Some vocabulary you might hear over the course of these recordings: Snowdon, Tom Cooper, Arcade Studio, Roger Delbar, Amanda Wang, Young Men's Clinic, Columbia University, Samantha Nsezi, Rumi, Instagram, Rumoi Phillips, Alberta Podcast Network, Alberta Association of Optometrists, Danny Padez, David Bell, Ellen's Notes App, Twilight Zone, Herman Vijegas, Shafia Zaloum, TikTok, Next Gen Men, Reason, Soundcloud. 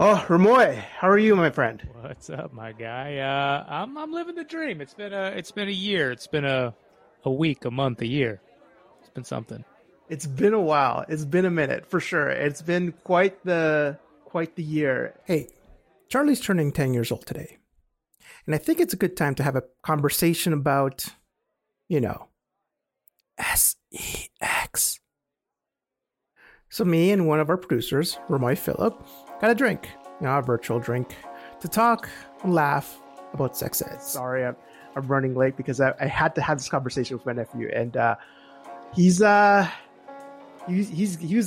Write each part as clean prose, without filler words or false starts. Oh, Rumoi, how are you, my friend? What's up, my guy? I'm living the dream. It's been a year. It's been a week, a month, a year. It's been something. It's been a while. It's been a minute for sure. It's been quite the year. Hey, Charlie's turning 10 years old today. And I think it's a good time to have a conversation about, you know, sex. So me and one of our producers, Rumoi Phillips, got a drink, you know, a virtual drink, to talk and laugh about sex ed. Sorry, I'm running late because I had to have this conversation with my nephew, and he was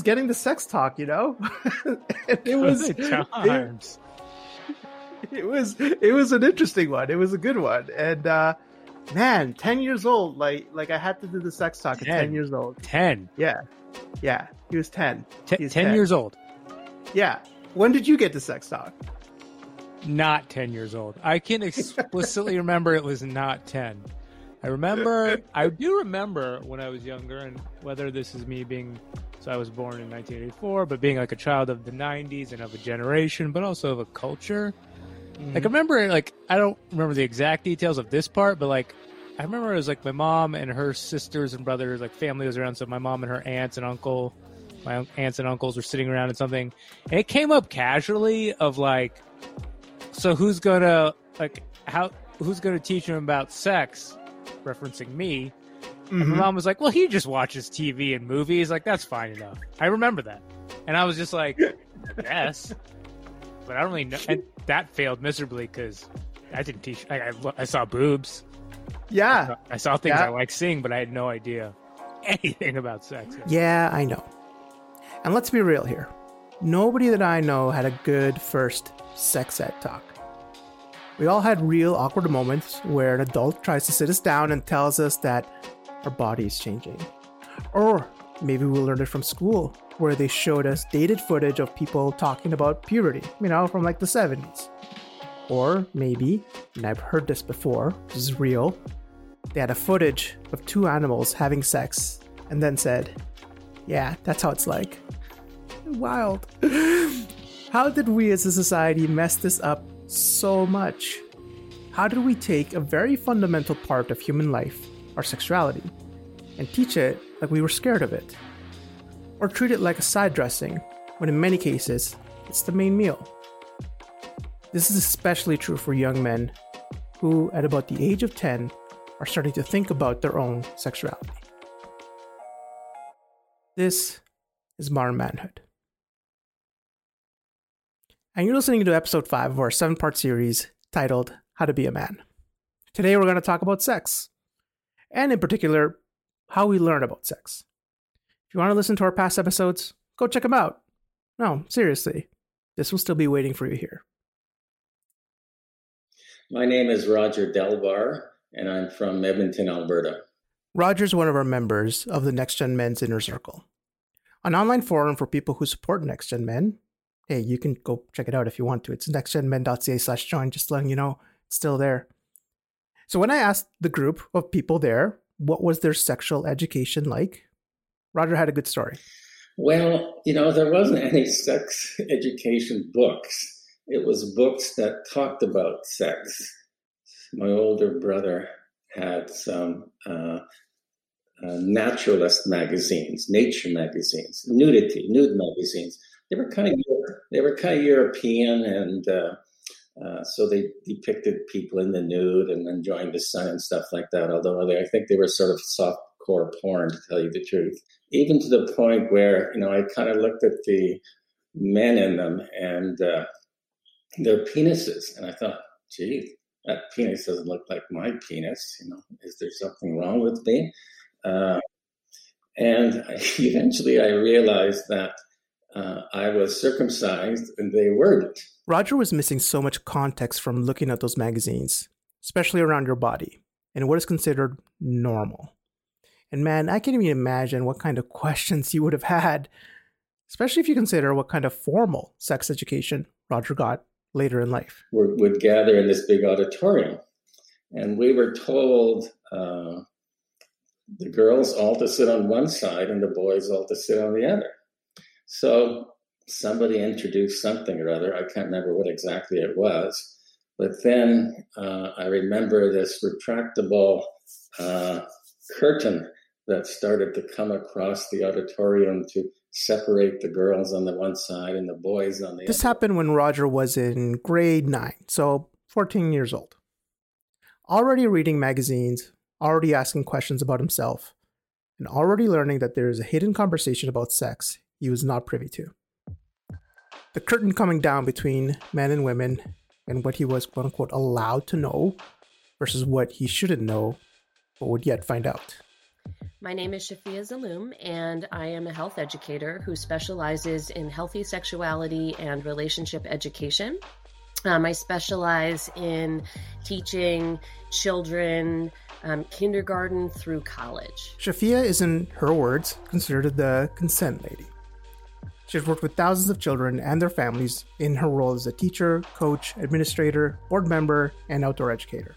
getting the sex talk, you know. And it was an interesting one. It was a good one, and man, 10 years old, like I had to do the sex talk at 10 years old. 10, yeah, he was 10. He was 10 years old. Yeah. When did you get to sex talk? Not 10 years old. I can explicitly remember it was not 10. I do remember when I was younger, and whether this is me being, so I was born in 1984, but being like a child of the 90s and of a generation, but also of a culture. Mm-hmm. Like I remember, like, I don't remember the exact details of this part, but like, I remember it was like my mom and her sisters and brothers, like family was around. So my mom and her aunts and uncle, my aunts and uncles were sitting around and something, and it came up casually of like, so who's gonna teach him about sex, referencing me. Mm-hmm. And my mom was like, well, he just watches TV and movies, like that's fine enough. I remember that, and I was just like, yes, but I don't really know. And that failed miserably because I didn't teach. Like I saw boobs. Yeah, I saw things I like seeing, but I had no idea anything about sex. Yeah, I know. And let's be real here. Nobody that I know had a good first sex ed talk. We all had real awkward moments where an adult tries to sit us down and tells us that our body is changing. Or maybe we learned it from school, where they showed us dated footage of people talking about puberty, you know, from like the 70s. Or maybe, and I've heard this before, this is real, they had a footage of two animals having sex and then said, yeah, that's how it's like. Wild. How did we as a society mess this up so much? How did we take a very fundamental part of human life, our sexuality, and teach it like we were scared of it? Or treat it like a side dressing, when in many cases, it's the main meal? This is especially true for young men who, at about the age of 10, are starting to think about their own sexuality. This is Modern Manhood. And you're listening to episode 5 of our 7-part series titled How to Be a Man. Today we're going to talk about sex, and in particular, how we learn about sex. If you want to listen to our past episodes, go check them out. No, seriously, this will still be waiting for you here. My name is Roger Delbar, and I'm from Edmonton, Alberta. Roger's one of our members of the Next Gen Men's Inner Circle, an online forum for people who support Next Gen Men. Hey, you can go check it out if you want to. It's nextgenmen.ca/join, just letting you know it's still there. So when I asked the group of people there, what was their sexual education like? Roger had a good story. Well, you know, there wasn't any sex education books. It was books that talked about sex. My older brother had some naturalist magazines, nature magazines, nude magazines. They were kind of European, and so they depicted people in the nude and enjoying the sun and stuff like that. Although I think they were sort of softcore porn, to tell you the truth. Even to the point where, you know, I kind of looked at the men in them and their penises, and I thought, gee, that penis doesn't look like my penis. You know, is there something wrong with me? And eventually I realized that I was circumcised and they weren't. Roger was missing so much context from looking at those magazines, especially around your body and what is considered normal. And man, I can't even imagine what kind of questions you would have had, especially if you consider what kind of formal sex education Roger got later in life. We would gather in this big auditorium, and we were told the girls all to sit on one side and the boys all to sit on the other. So somebody introduced something or other. I can't remember what exactly it was. But then I remember this retractable curtain that started to come across the auditorium to separate the girls on the one side and the boys on the other. This happened when Roger was in grade 9, so 14 years old. Already reading magazines, already asking questions about himself, and already learning that there is a hidden conversation about sex he was not privy to. The curtain coming down between men and women and what he was, quote-unquote, allowed to know versus what he shouldn't know but would yet find out. My name is Shafia Zaloum, and I am a health educator who specializes in healthy sexuality and relationship education. I specialize in teaching children kindergarten through college. Shafia is, in her words, considered the consent lady. She's worked with thousands of children and their families in her role as a teacher, coach, administrator, board member, and outdoor educator.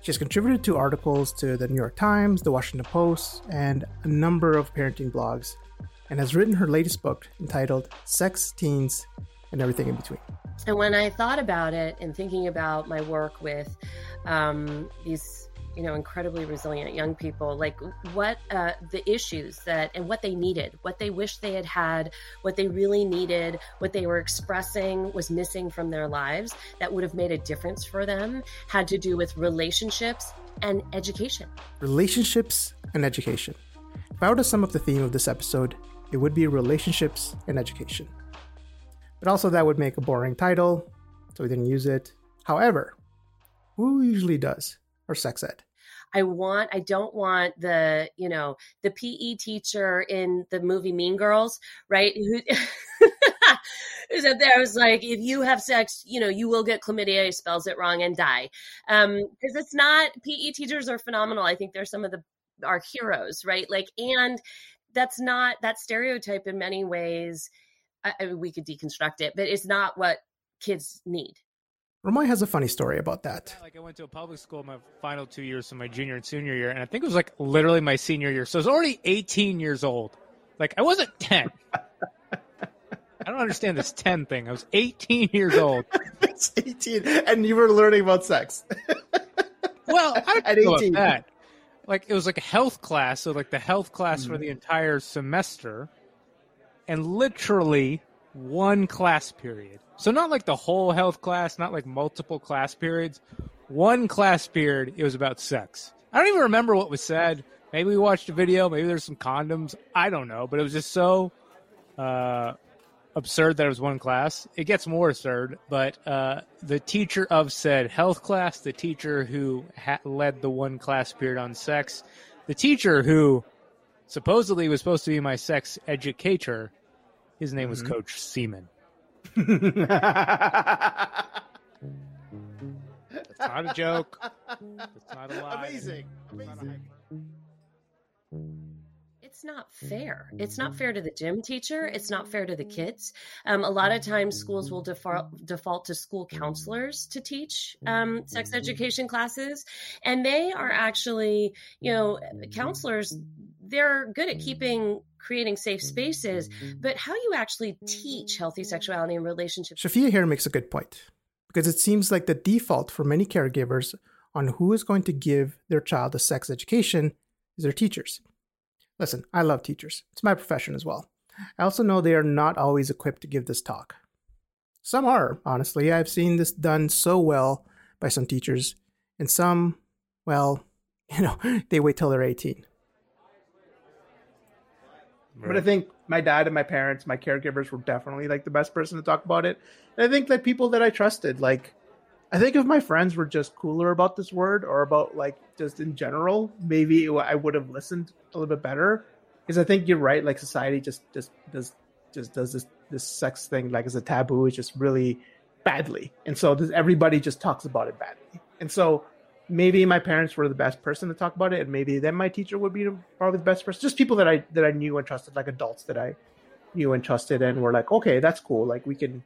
She's contributed to articles to the New York Times, the Washington Post, and a number of parenting blogs, and has written her latest book entitled Sex, Teens, and Everything in Between. And when I thought about it and thinking about my work with these incredibly resilient young people, like what the issues that and what they needed, what they wished they had had, what they really needed, what they were expressing was missing from their lives that would have made a difference for them had to do with relationships and education. Relationships and education. If I were to sum up the theme of this episode, it would be relationships and education. But also that would make a boring title, so we didn't use it. However, who usually does? Or sex ed. I don't want the, the PE teacher in the movie Mean Girls, right? Who's up there? I was like, if you have sex, you will get chlamydia, spells it wrong, and die. Because it's not, PE teachers are phenomenal. I think they're some of our heroes, right? Like, and that's not, that stereotype in many ways, we could deconstruct it, but it's not what kids need. Rumoi has a funny story about that. Yeah, I went to a public school my final 2 years, so my junior and senior year, and I think it was literally my senior year. So I was already 18 years old. I wasn't 10. I don't understand this 10 thing. I was 18 years old. It's 18, and you were learning about sex. Well, I don't know about that. It was a health class, so the health class for the entire semester, and literally one class period. So not the whole health class, not multiple class periods. One class period, it was about sex. I don't even remember what was said. Maybe we watched a video. Maybe there's some condoms. I don't know. But it was just so absurd that it was one class. It gets more absurd. But the teacher of said health class, the teacher who led the one class period on sex, the teacher who supposedly was supposed to be my sex educator, his name was Coach Seaman. That's not a joke. That's not a lie. Amazing. It's not fair. It's not fair to the gym teacher. It's not fair to the kids. A lot of times schools will default to school counselors to teach sex education classes. And they are actually, counselors, they're good at creating safe spaces, but how you actually teach healthy sexuality and relationships. Shafia here makes a good point, because it seems like the default for many caregivers on who is going to give their child a sex education is their teachers. Listen, I love teachers. It's my profession as well. I also know they are not always equipped to give this talk. Some are, honestly. I've seen this done so well by some teachers, and some, they wait till they're 18. Right. But I think my dad and my parents, my caregivers, were definitely the best person to talk about it. And I think that people that I trusted, I think if my friends were just cooler about this word or about just in general, maybe I would have listened a little bit better. Because I think you're right. Society just does this sex thing as a taboo. It's just really badly, and so everybody just talks about it badly. And so maybe my parents were the best person to talk about it, and maybe then my teacher would be probably the best person. Just people that I knew and trusted, adults that I knew and trusted, and were okay, that's cool. We can,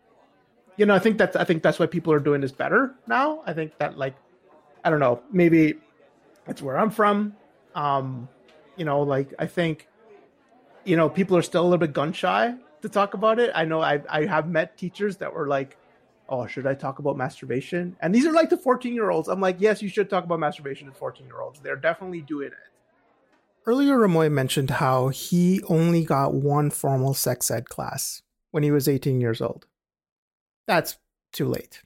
I think that's why people are doing this better now. I think that I don't know, maybe that's where I'm from. I think people are still a little bit gun shy to talk about it. I know I have met teachers that were like, oh, should I talk about masturbation? And these are like the 14-year-olds. I'm like, yes, you should talk about masturbation to 14-year-olds. They're definitely doing it. Earlier, Rumoi mentioned how he only got one formal sex ed class when he was 18 years old. That's too late.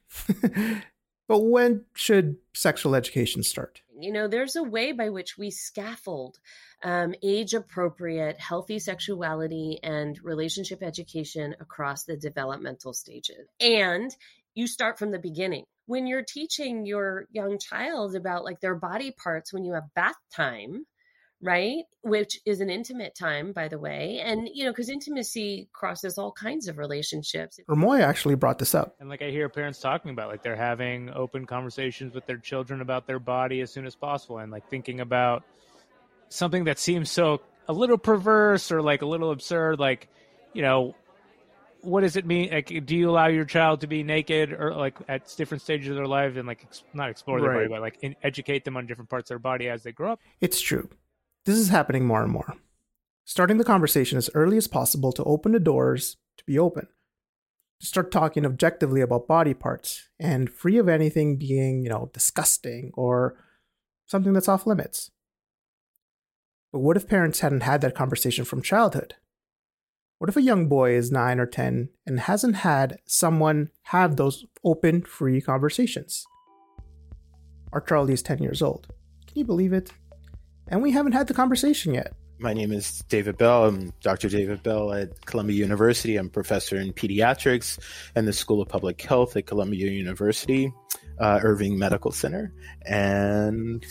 But when should sexual education start? You know, there's a way by which we scaffold age-appropriate, healthy sexuality and relationship education across the developmental stages. And you start from the beginning. When you're teaching your young child about like their body parts when you have bath time, right? Which is an intimate time, by the way. And, you know, because intimacy crosses all kinds of relationships. Rumoi actually brought this up. And like I hear parents talking about, like they're having open conversations with their children about their body as soon as possible. And like thinking about something that seems so a little perverse or like a little absurd, like, you know, what does it mean? Like, do you allow your child to be naked or like at different stages of their life and like not explore their body, but like educate them on different parts of their body as they grow up? It's true. This is happening more and more. Starting the conversation as early as possible to open the doors to be open. To start talking objectively about body parts and free of anything being, you know, disgusting or something that's off limits. But what if parents hadn't had that conversation from childhood? What if a young boy is 9 or 10 and hasn't had someone have those open, free conversations? Our Charlie is 10 years old. Can you believe it? And we haven't had the conversation yet. My name is David Bell. I'm Dr. David Bell at Columbia University. I'm a professor in pediatrics and the School of Public Health at Columbia University, Irving Medical Center. And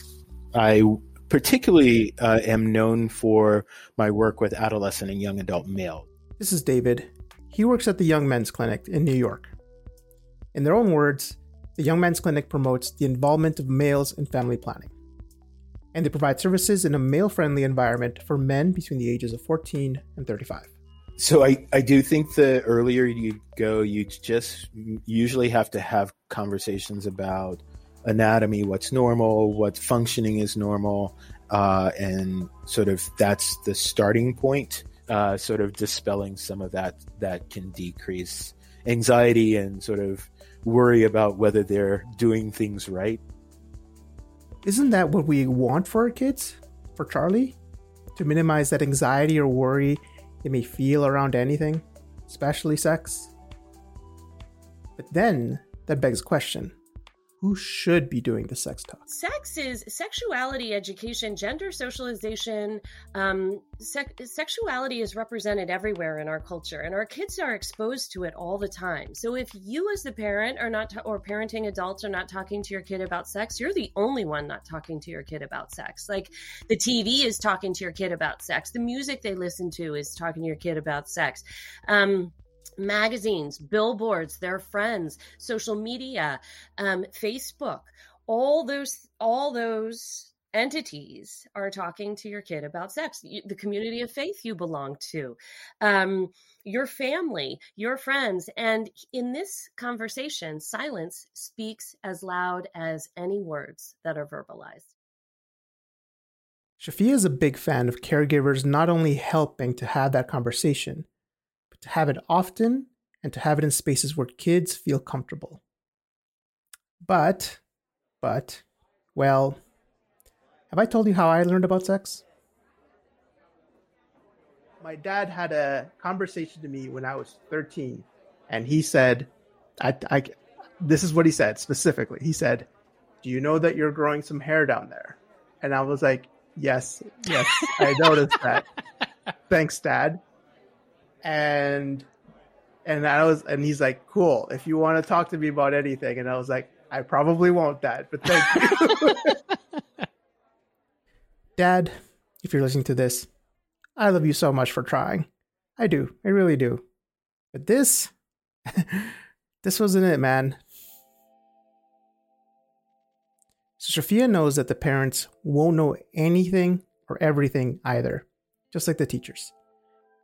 I particularly am known for my work with adolescent and young adult males. This is David. He works at the Young Men's Clinic in New York. In their own words, the Young Men's Clinic promotes the involvement of males in family planning. And they provide services in a male-friendly environment for men between the ages of 14 and 35. So I do think the earlier you go, you just usually have to have conversations about anatomy, what's normal, what functioning is normal, and sort of that's the starting point, sort of dispelling some of that can decrease anxiety and sort of worry about whether they're doing things right. Isn't that what we want for our kids, for Charlie? To minimize that anxiety or worry they may feel around anything, especially sex? But then, that begs the question, who should be doing the sex talk? Sex is sexuality education, gender socialization. Sexuality is represented everywhere in our culture, and our kids are exposed to it all the time. So if you as the parent are not, or parenting adults are not talking to your kid about sex, you're the only one not talking to your kid about sex. Like the TV is talking to your kid about sex. The music they listen to is talking to your kid about sex. Magazines, billboards, their friends, social media, Facebook, all those entities are talking to your kid about sex. The community of faith you belong to, your family, your friends. And in this conversation, silence speaks as loud as any words that are verbalized. Shafia is a big fan of caregivers not only helping to have that conversation, to have it often, and to have it in spaces where kids feel comfortable. But, well, have I told you how I learned about sex? My dad had a conversation to me when I was 13, and he said, this is what he said specifically. He said, do you know that you're growing some hair down there? And I was like, yes, I noticed that. Thanks, Dad. And he's like, cool, if you want to talk to me about anything. And I was like, I probably won't, Dad, but thank you. Dad, if you're listening to this, I love you so much for trying. I do. I really do. But this wasn't it, man. So Shafia knows that the parents won't know anything or everything either, just like the teachers.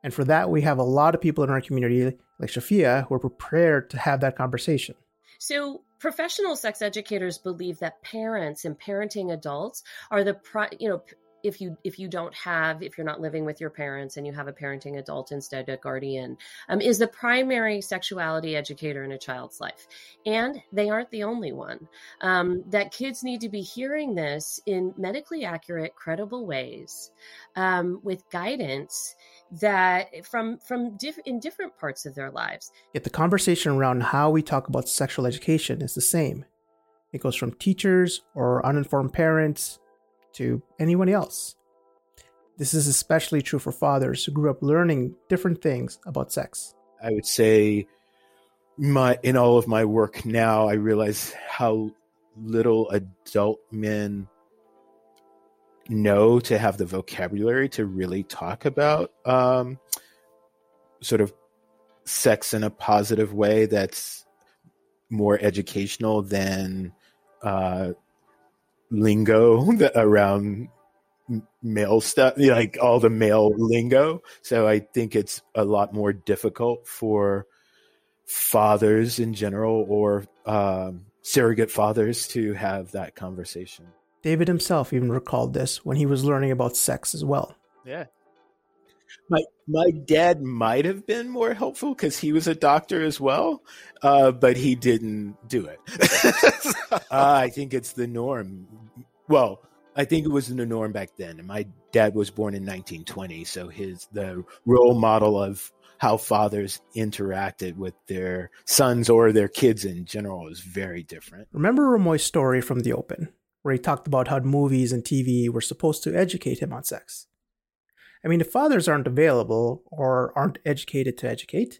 And for that, we have a lot of people in our community, like Shafia, who are prepared to have that conversation. So professional sex educators believe that parents and parenting adults are the if you're not living with your parents and you have a parenting adult instead, a guardian, is the primary sexuality educator in a child's life. And they aren't the only one. That kids need to be hearing this in medically accurate, credible ways, with guidance that in different parts of their lives. Yet the conversation around how we talk about sexual education is the same. It goes from teachers or uninformed parents to anyone else. This is especially true for fathers who grew up learning different things about sex. I would say in all of my work now, I realize how little adult men know to have the vocabulary to really talk about sort of sex in a positive way that's more educational than lingo around male stuff, like all the male lingo. So I think it's a lot more difficult for fathers in general or surrogate fathers to have that conversation. David himself even recalled this when he was learning about sex as well. Yeah. My dad might have been more helpful because he was a doctor as well, but he didn't do it. I think it's the norm. Well, I think it was the norm back then. And my dad was born in 1920, so the role model of how fathers interacted with their sons or their kids in general is very different. Remember Rumoi's story from The Open, where he talked about how movies and TV were supposed to educate him on sex. I mean, if fathers aren't available or aren't educated to educate,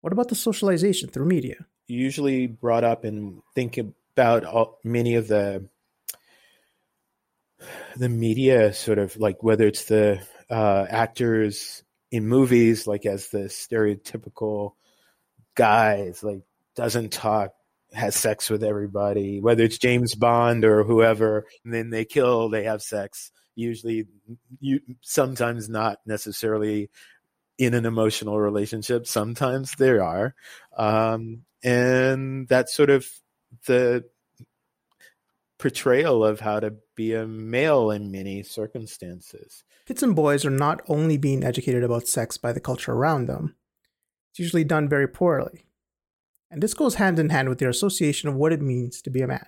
what about the socialization through media? Usually brought up and think about many of the media, sort of like whether it's the actors in movies, like as the stereotypical guys, like doesn't talk, has sex with everybody, whether it's James Bond or whoever, and then they kill, they have sex. Usually, sometimes not necessarily in an emotional relationship. Sometimes there are. And that's sort of the portrayal of how to be a male in many circumstances. Kids and boys are not only being educated about sex by the culture around them. It's usually done very poorly. And this goes hand in hand with their association of what it means to be a man.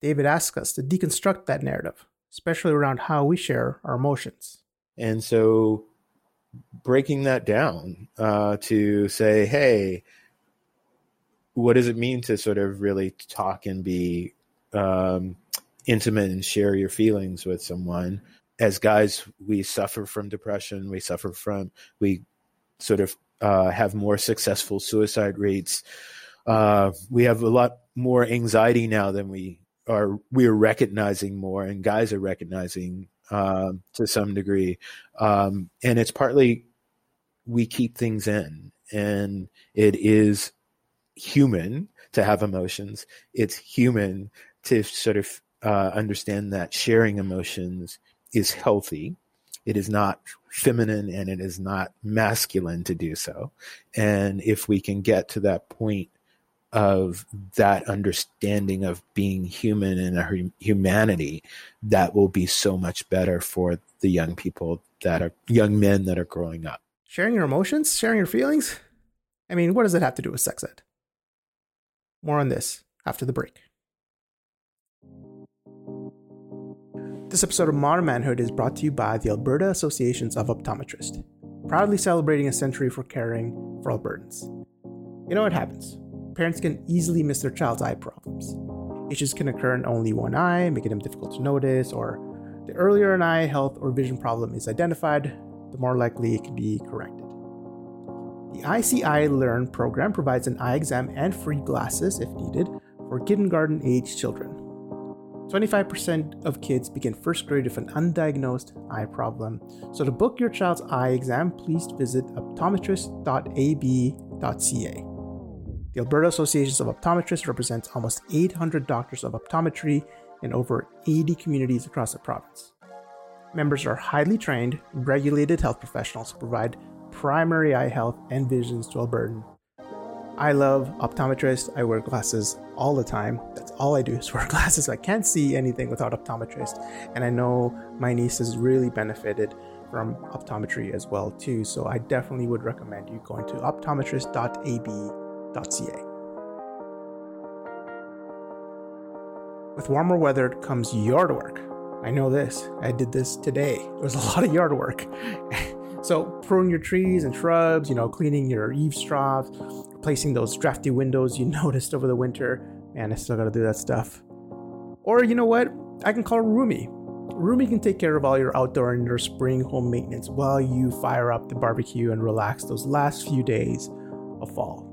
David asks us to deconstruct that narrative, especially around how we share our emotions. And so breaking that down to say, hey, what does it mean to sort of really talk and be intimate and share your feelings with someone? As guys, we suffer from depression. We sort of have more successful suicide rates. We have a lot more anxiety now than we are recognizing more, and guys are recognizing to some degree. And it's partly we keep things in, and it is human to have emotions. It's human to sort of understand that sharing emotions is healthy. It is not feminine and it is not masculine to do so. And if we can get to that point of that understanding of being human and our humanity, that will be so much better for the young men that are growing up. Sharing your emotions, sharing your feelings? I mean, what does it have to do with sex ed? More on this after the break. This episode of Modern Manhood is brought to you by the Alberta Association of Optometrists, proudly celebrating a century for caring for Albertans. You know what happens? Parents can easily miss their child's eye problems. Issues can occur in only one eye, making them difficult to notice, or the earlier an eye health or vision problem is identified, the more likely it can be corrected. The ICI Learn program provides an eye exam and free glasses, if needed, for kindergarten-age children. 25% of kids begin first grade with an undiagnosed eye problem. So to book your child's eye exam, please visit optometrist.ab.ca. The Alberta Association of Optometrists represents almost 800 doctors of optometry in over 80 communities across the province. Members are highly trained, regulated health professionals who provide primary eye health and visions to Albertans. I love optometrists. I wear glasses all the time. That's all I do is wear glasses. I can't see anything without optometrists. And I know my niece has really benefited from optometry as well too. So I definitely would recommend you going to optometrist.ab.ca. With warmer weather comes yard work. I know this. I did this today. There was a lot of yard work. So pruning your trees and shrubs, cleaning your eavesdrops, replacing those drafty windows you noticed over the winter. Man, I still got to do that stuff. Or you know what? I can call Rumi. Rumi can take care of all your outdoor and your spring home maintenance while you fire up the barbecue and relax those last few days of fall.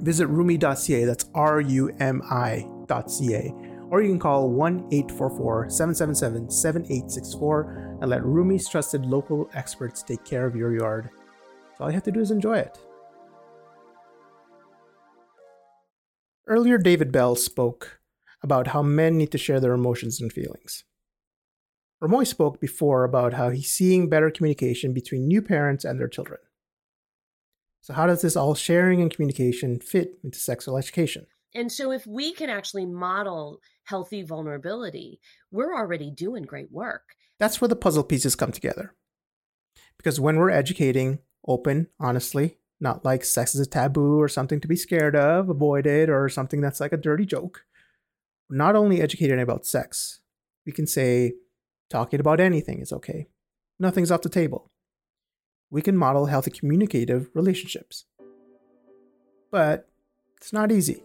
Visit Rumi.ca, that's Rumi.ca, or you can call 1-844-777-7864 and let Rumi's trusted local experts take care of your yard. So all you have to do is enjoy it. Earlier, David Bell spoke about how men need to share their emotions and feelings. Rumoi spoke before about how he's seeing better communication between new parents and their children. So how does this all sharing and communication fit into sexual education? And so if we can actually model healthy vulnerability, we're already doing great work. That's where the puzzle pieces come together. Because when we're educating, open, honestly, not like sex is a taboo or something to be scared of, avoided, or something that's like a dirty joke, we're not only educating about sex, we can say, talking about anything is okay. Nothing's off the table. We can model healthy communicative relationships. But it's not easy.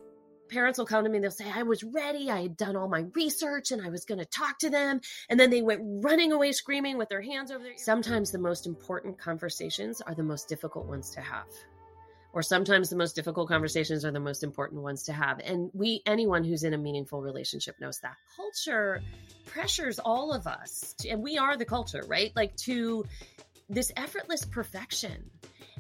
Parents will come to me and they'll say, I was ready. I had done all my research and I was going to talk to them. And then they went running away screaming with their hands over their ears. Sometimes the most important conversations are the most difficult ones to have. Or sometimes the most difficult conversations are the most important ones to have. And anyone who's in a meaningful relationship knows that. Culture pressures all of us, and we are the culture, right? Like to this effortless perfection.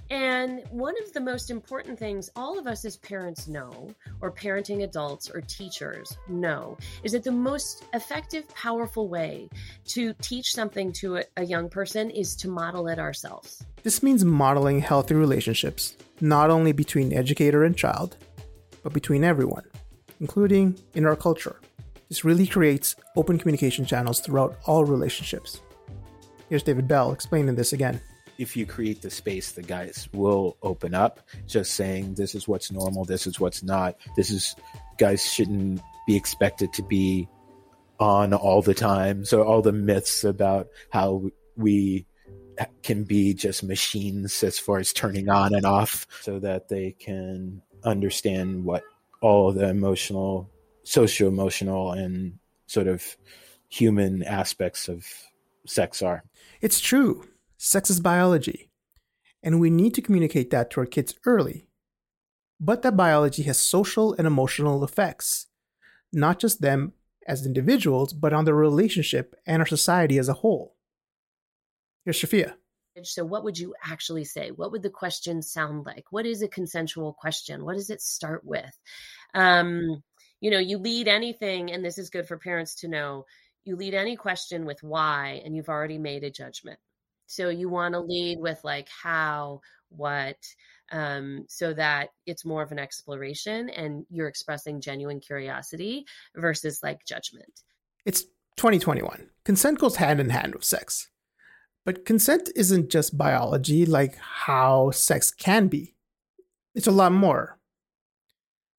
And one of the most important things all of us as parents know, or parenting adults or teachers know, is that the most effective, powerful way to teach something to a young person is to model it ourselves. This means modeling healthy relationships, not only between educator and child, but between everyone, including in our culture. This really creates open communication channels throughout all relationships. Here's David Bell explaining this again. If you create the space, the guys will open up, just saying this is what's normal, this is what's not. Guys shouldn't be expected to be on all the time. So all the myths about how we can be just machines as far as turning on and off, so that they can understand what all the emotional, socio-emotional and sort of human aspects of sex are. It's true. Sex is biology, and we need to communicate that to our kids early. But that biology has social and emotional effects, not just them as individuals, but on their relationship and our society as a whole. Here's Shafia. So what would you actually say? What would the question sound like? What is a consensual question? What does it start with? You lead anything, and this is good for parents to know, you lead any question with why, and you've already made a judgment. So you want to lead with like how, what, so that it's more of an exploration and you're expressing genuine curiosity versus like judgment. It's 2021. Consent goes hand in hand with sex. But consent isn't just biology, like how sex can be. It's a lot more.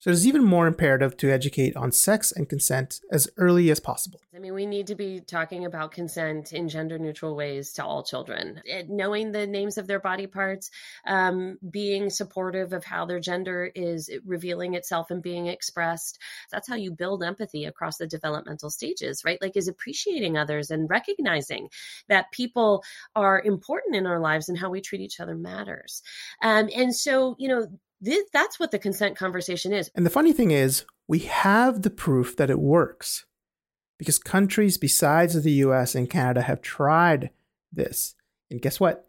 So it's even more imperative to educate on sex and consent as early as possible. I mean, we need to be talking about consent in gender-neutral ways to all children. Knowing the names of their body parts, being supportive of how their gender is revealing itself and being expressed. That's how you build empathy across the developmental stages, right? Like is appreciating others and recognizing that people are important in our lives and how we treat each other matters. That's what the consent conversation is. And the funny thing is, we have the proof that it works because countries besides the US and Canada have tried this. And guess what?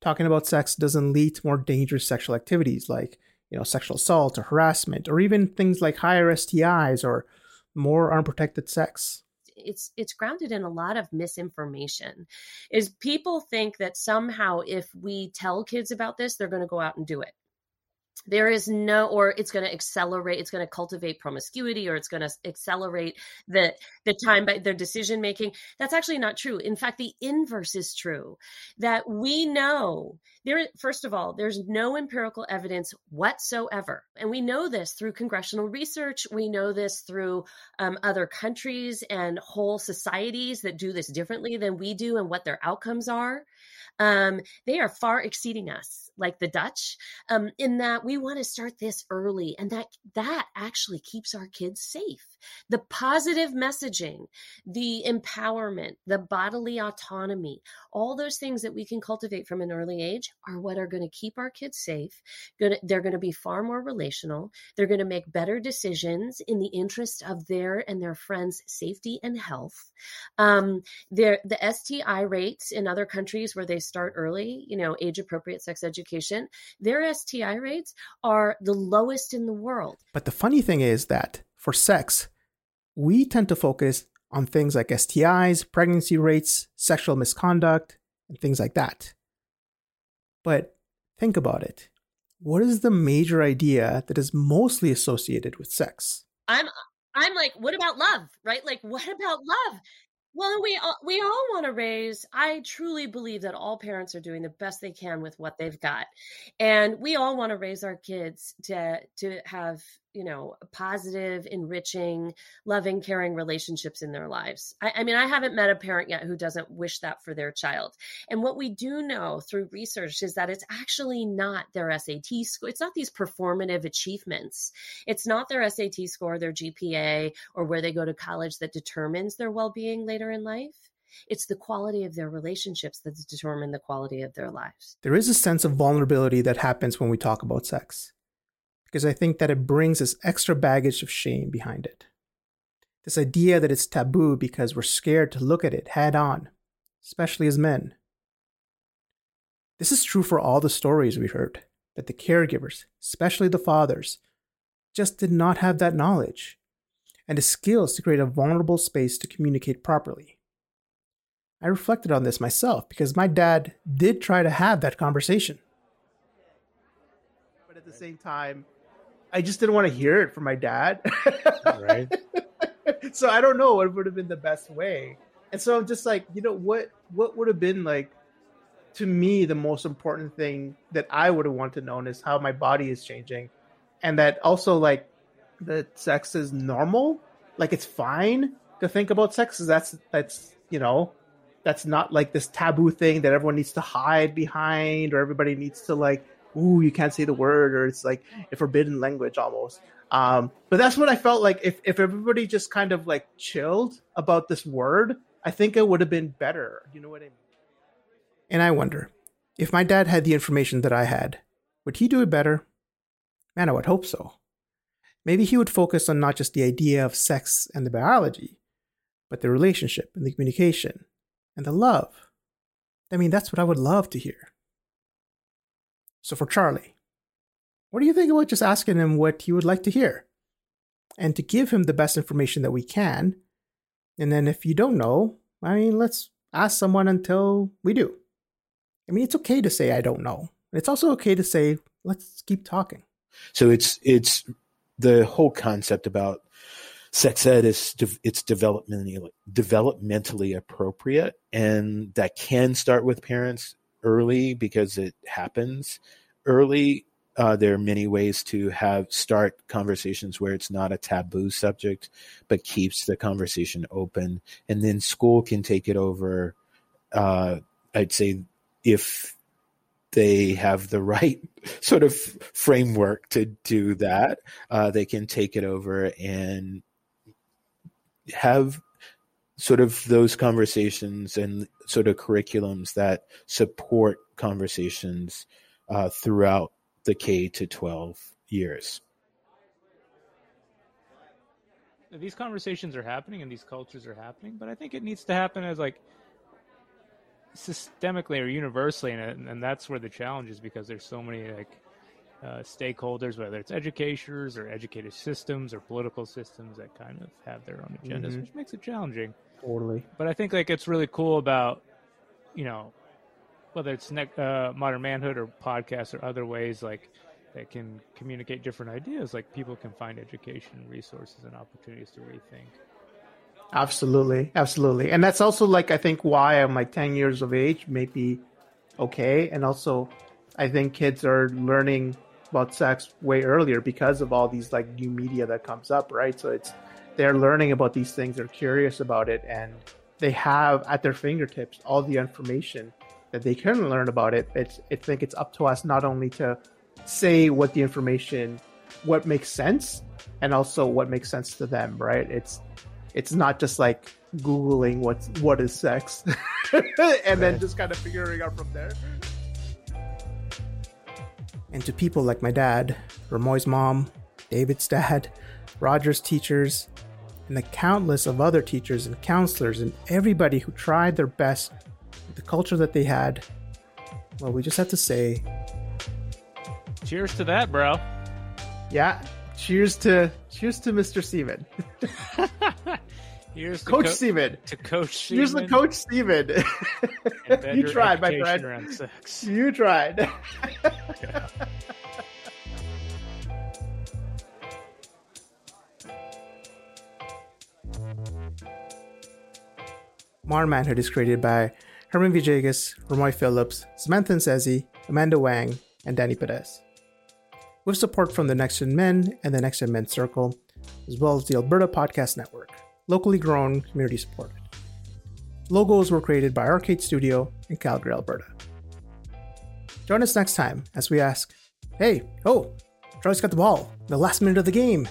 Talking about sex doesn't lead to more dangerous sexual activities like, sexual assault or harassment, or even things like higher STIs or more unprotected sex. It's grounded in a lot of misinformation. Is people think that somehow if we tell kids about this, they're going to go out and do it. There is no, or it's going to accelerate, it's going to cultivate promiscuity, or it's going to accelerate the time by their decision making. That's actually not true. In fact, the inverse is true, that we know there, first of all, there's no empirical evidence whatsoever. And we know this through congressional research. We know this through other countries and whole societies that do this differently than we do and what their outcomes are. They are far exceeding us, like the Dutch, in that we want to start this early, and that actually keeps our kids safe. The positive messaging, the empowerment, the bodily autonomy, all those things that we can cultivate from an early age are what are going to keep our kids safe. They're going to be far more relational. They're going to make better decisions in the interest of their and their friends' safety and health. The STI rates in other countries where they start early, age-appropriate sex education, their STI rates are the lowest in the world. But the funny thing is that for sex, we tend to focus on things like STIs, pregnancy rates, sexual misconduct, and things like that. But think about it. What is the major idea that is mostly associated with sex? I'm like, what about love, right? Like, what about love? Well, we all want to raise, I truly believe that all parents are doing the best they can with what they've got. And we all want to raise our kids to have, positive, enriching, loving, caring relationships in their lives. I mean, I haven't met a parent yet who doesn't wish that for their child. And what we do know through research is that it's actually not their SAT score. It's not these performative achievements. It's not their SAT score, their GPA, or where they go to college that determines their well-being later in life. It's the quality of their relationships that determine the quality of their lives. There is a sense of vulnerability that happens when we talk about sex, because I think that it brings this extra baggage of shame behind it. This idea that it's taboo because we're scared to look at it head on, especially as men. This is true for all the stories we heard, that the caregivers, especially the fathers, just did not have that knowledge and the skills to create a vulnerable space to communicate properly. I reflected on this myself because my dad did try to have that conversation. But at the same time, I just didn't want to hear it from my dad. Right. So I don't know what would have been the best way. And so I'm just like, what would have been, like, to me, the most important thing that I would have wanted to know is how my body is changing. And that also, like, that sex is normal. Like, it's fine to think about sex. That's not like this taboo thing that everyone needs to hide behind, or everybody needs to, like, ooh, you can't say the word, or it's like a forbidden language almost. But that's what I felt like. If everybody just kind of, like, chilled about this word, I think it would have been better. You know what I mean? And I wonder, if my dad had the information that I had, would he do it better? Man, I would hope so. Maybe he would focus on not just the idea of sex and the biology, but the relationship and the communication and the love. I mean, that's what I would love to hear. So for Charlie, what do you think about just asking him what he would like to hear, and to give him the best information that we can? And then if you don't know, I mean, let's ask someone until we do. I mean, it's okay to say, I don't know. It's also okay to say, let's keep talking. So it's the whole concept about sex ed is it's developmentally appropriate, and that can start with parents early because it happens early. There are many ways to start conversations where it's not a taboo subject, but keeps the conversation open. And then school can take it over. I'd say if they have the right sort of framework to do that, they can take it over and have sort of those conversations and sort of curriculums that support conversations throughout the K to 12 years. These conversations are happening and these cultures are happening, but I think it needs to happen as, like, systemically or universally. And that's where the challenge is, because there's so many, like, stakeholders, whether it's educators or educated systems or political systems that kind of have their own agendas, mm-hmm. which makes it challenging. Totally. But I think, like, it's really cool about, whether it's modern manhood or podcasts or other ways, like, that can communicate different ideas, like people can find education, resources, and opportunities to rethink. Absolutely. Absolutely. And that's also like, I think why I'm like 10 years of age may be okay. And also I think kids are learning about sex way earlier because of all these like new media that comes up, right? So it's, they're learning about these things. They're curious about it. And they have at their fingertips all the information that they can learn about it. It's, I think it's up to us not only to say what the information, what makes sense, and also what makes sense to them, right? It's not just like Googling what is sex and right. Then just kind of figuring out from there. And to people like my dad, Ramoy's mom, David's dad, Roger's teachers, and the countless of other teachers and counselors and everybody who tried their best with the culture that they had, well, we just have to say... Cheers to that, bro. Yeah. Cheers to Mr. Seaman. Here's Coach Seaman. To Coach Seaman. Here's the Coach Seaman. You tried, my friend. You tried. Yeah. Modern Manhood is created by Herman Vijegas, Rumoi Phillips, Samantha Nsezi, Amanda Wang, and Danny Padez, with support from the Next Gen Men and the Next Gen Men Circle, as well as the Alberta Podcast Network, locally grown, community supported. Logos were created by Arcade Studio in Calgary, Alberta. Join us next time as we ask, hey, Troy's got the ball in the last minute of the game.